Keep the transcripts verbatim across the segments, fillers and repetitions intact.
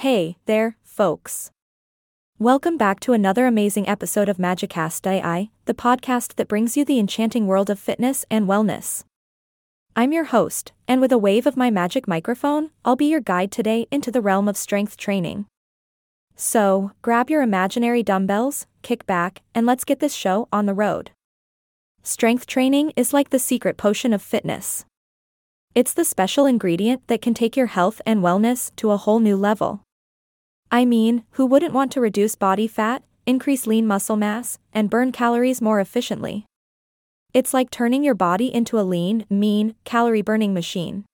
Hey, there, folks. Welcome back to another amazing episode of Magicast A I, the podcast that brings you the enchanting world of fitness and wellness. I'm your host, and with a wave of my magic microphone, I'll be your guide today into the realm of strength training. So, grab your imaginary dumbbells, kick back, and let's get this show on the road. Strength training is like the secret potion of fitness. It's the special ingredient that can take your health and wellness to a whole new level. I mean, who wouldn't want to reduce body fat, increase lean muscle mass, and burn calories more efficiently? It's like turning your body into a lean, mean, calorie-burning machine.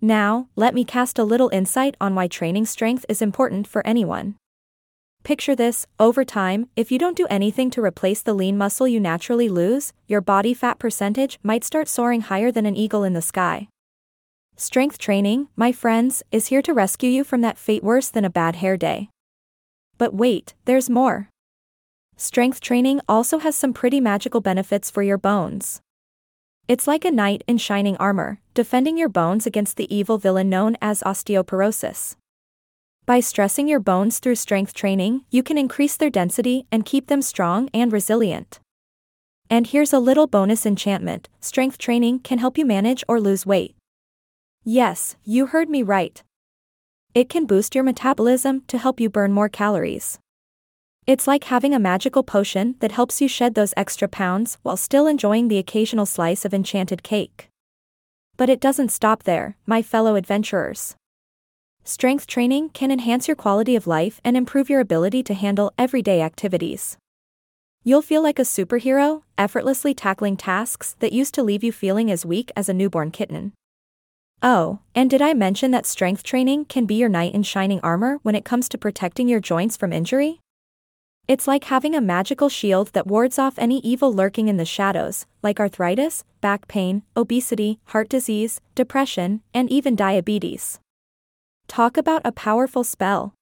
Now, let me cast a little insight on why training strength is important for anyone. Picture this: over time, if you don't do anything to replace the lean muscle you naturally lose, your body fat percentage might start soaring higher than an eagle in the sky. Strength training, my friends, is here to rescue you from that fate worse than a bad hair day. But wait, there's more. Strength training also has some pretty magical benefits for your bones. It's like a knight in shining armor, defending your bones against the evil villain known as osteoporosis. By stressing your bones through strength training, you can increase their density and keep them strong and resilient. And here's a little bonus enchantment: strength training can help you manage or lose weight. Yes, you heard me right. It can boost your metabolism to help you burn more calories. It's like having a magical potion that helps you shed those extra pounds while still enjoying the occasional slice of enchanted cake. But it doesn't stop there, my fellow adventurers. Strength training can enhance your quality of life and improve your ability to handle everyday activities. You'll feel like a superhero, effortlessly tackling tasks that used to leave you feeling as weak as a newborn kitten. Oh, and did I mention that strength training can be your knight in shining armor when it comes to protecting your joints from injury? It's like having a magical shield that wards off any evil lurking in the shadows, like arthritis, back pain, obesity, heart disease, depression, and even diabetes. Talk about a powerful spell.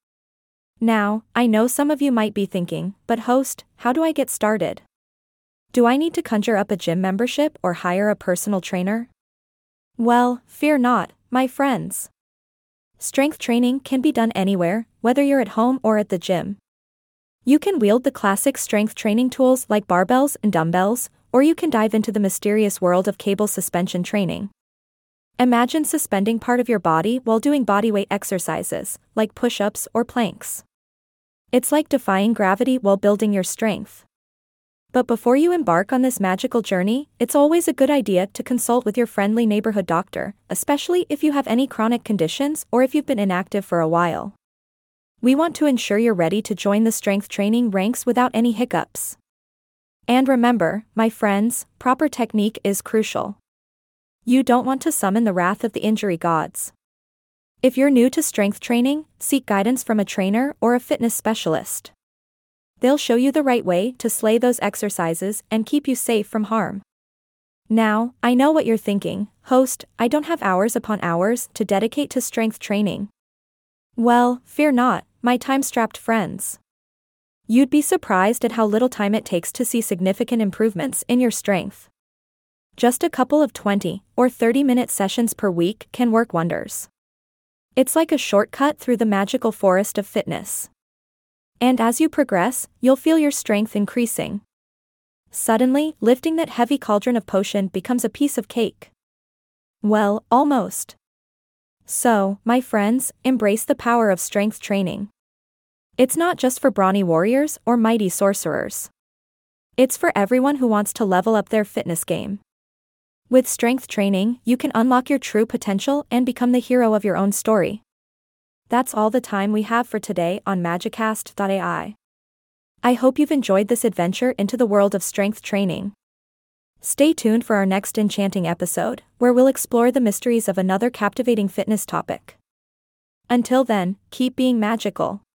Now, I know some of you might be thinking, but host, how do I get started? Do I need to conjure up a gym membership or hire a personal trainer? Well, fear not, my friends. Strength training can be done anywhere, whether you're at home or at the gym. You can wield the classic strength training tools like barbells and dumbbells, or you can dive into the mysterious world of cable suspension training. Imagine suspending part of your body while doing bodyweight exercises, like push-ups or planks. It's like defying gravity while building your strength. But before you embark on this magical journey, it's always a good idea to consult with your friendly neighborhood doctor, especially if you have any chronic conditions or if you've been inactive for a while. We want to ensure you're ready to join the strength training ranks without any hiccups. And remember, my friends, proper technique is crucial. You don't want to summon the wrath of the injury gods. If you're new to strength training, seek guidance from a trainer or a fitness specialist. They'll show you the right way to slay those exercises and keep you safe from harm. Now, I know what you're thinking: host, I don't have hours upon hours to dedicate to strength training. Well, fear not, my time-strapped friends. You'd be surprised at how little time it takes to see significant improvements in your strength. Just a couple of twenty or thirty-minute sessions per week can work wonders. It's like a shortcut through the magical forest of fitness. And as you progress, you'll feel your strength increasing. Suddenly, lifting that heavy cauldron of potion becomes a piece of cake. Well, almost. So, my friends, embrace the power of strength training. It's not just for brawny warriors or mighty sorcerers. It's for everyone who wants to level up their fitness game. With strength training, you can unlock your true potential and become the hero of your own story. That's all the time we have for today on Magicast dot A I. I hope you've enjoyed this adventure into the world of strength training. Stay tuned for our next enchanting episode, where we'll explore the mysteries of another captivating fitness topic. Until then, keep being magical.